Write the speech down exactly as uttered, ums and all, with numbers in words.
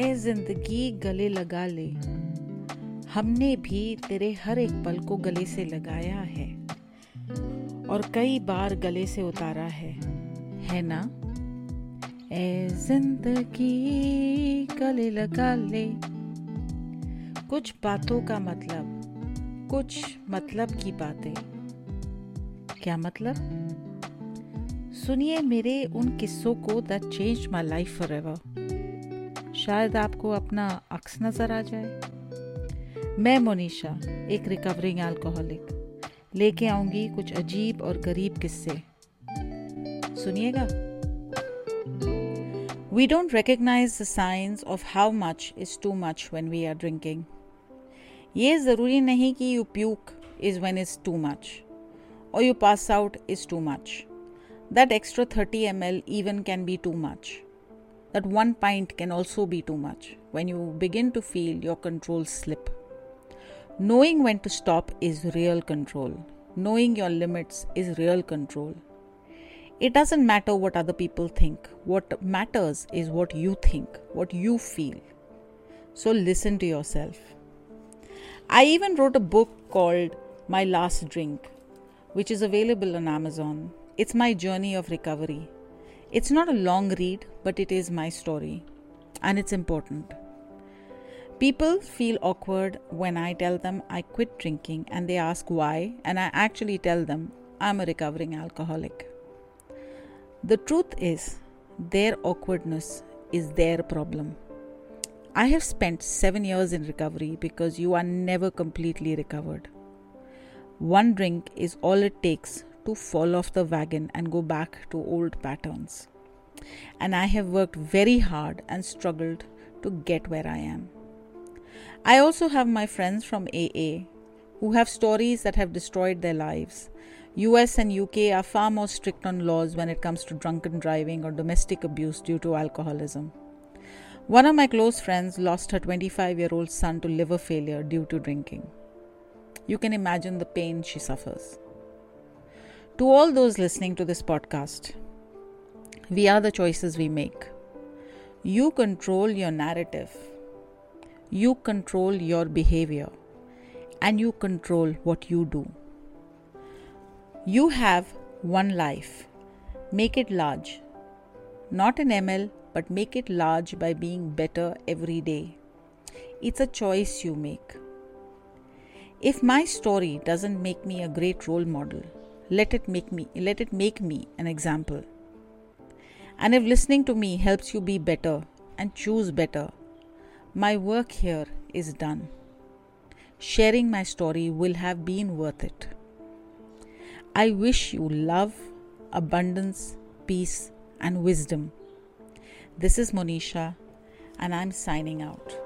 है जिंदगी गले लगा ले, हमने भी तेरे हर एक पल को गले से लगाया है और कई बार गले से उतारा है, है ना। ए जिंदगी गले लगा ले। कुछ बातों का मतलब, कुछ मतलब की बातें। क्या मतलब? सुनिए मेरे उन किस्सों को that change my life forever. शायद आपको अपना अक्स नजर आ जाए। मैं मोनिशा, एक रिकवरिंग अल्कोहलिक, लेके आऊंगी कुछ अजीब और गरीब किस्से, सुनिएगा। We don't recognize the signs of how much is too much when we are drinking. ये जरूरी नहीं कि you puke is when it's too much or you pass out is too much. That extra thirty milliliters even can be too much. That one pint can also be too much when you begin to feel your control slip. Knowing when to stop is real control. Knowing your limits is real control. It doesn't matter what other people think. What matters is what you think, what you feel. So listen to yourself. I even wrote a book called My Last Drink, which is available on Amazon. It's my journey of recovery. It's not a long read, but it is my story, and it's important. People feel awkward when I tell them I quit drinking and they ask why, and I actually tell them I'm a recovering alcoholic. The truth is, their awkwardness is their problem. I have spent seven years in recovery because you are never completely recovered. One drink is all it takes to fall off the wagon and go back to old patterns. And I have worked very hard and struggled to get where I am. I also have my friends from A A who have stories that have destroyed their lives. U S and U K are far more strict on laws when it comes to drunken driving or domestic abuse due to alcoholism. One of my close friends lost her twenty-five-year-old son to liver failure due to drinking. You can imagine the pain she suffers. To all those listening to this podcast, we are the choices we make. You control your narrative. You control your behavior and you control what you do. You have one life. Make it large. Not in milliliters, but make it large by being better every day. It's a choice you make. If my story doesn't make me a great role model, let it make me, let it make me an example. And if listening to me helps you be better and choose better, my work here is done. Sharing my story will have been worth it. I wish you love, abundance, peace, and wisdom. This is Monisha, and I'm signing out.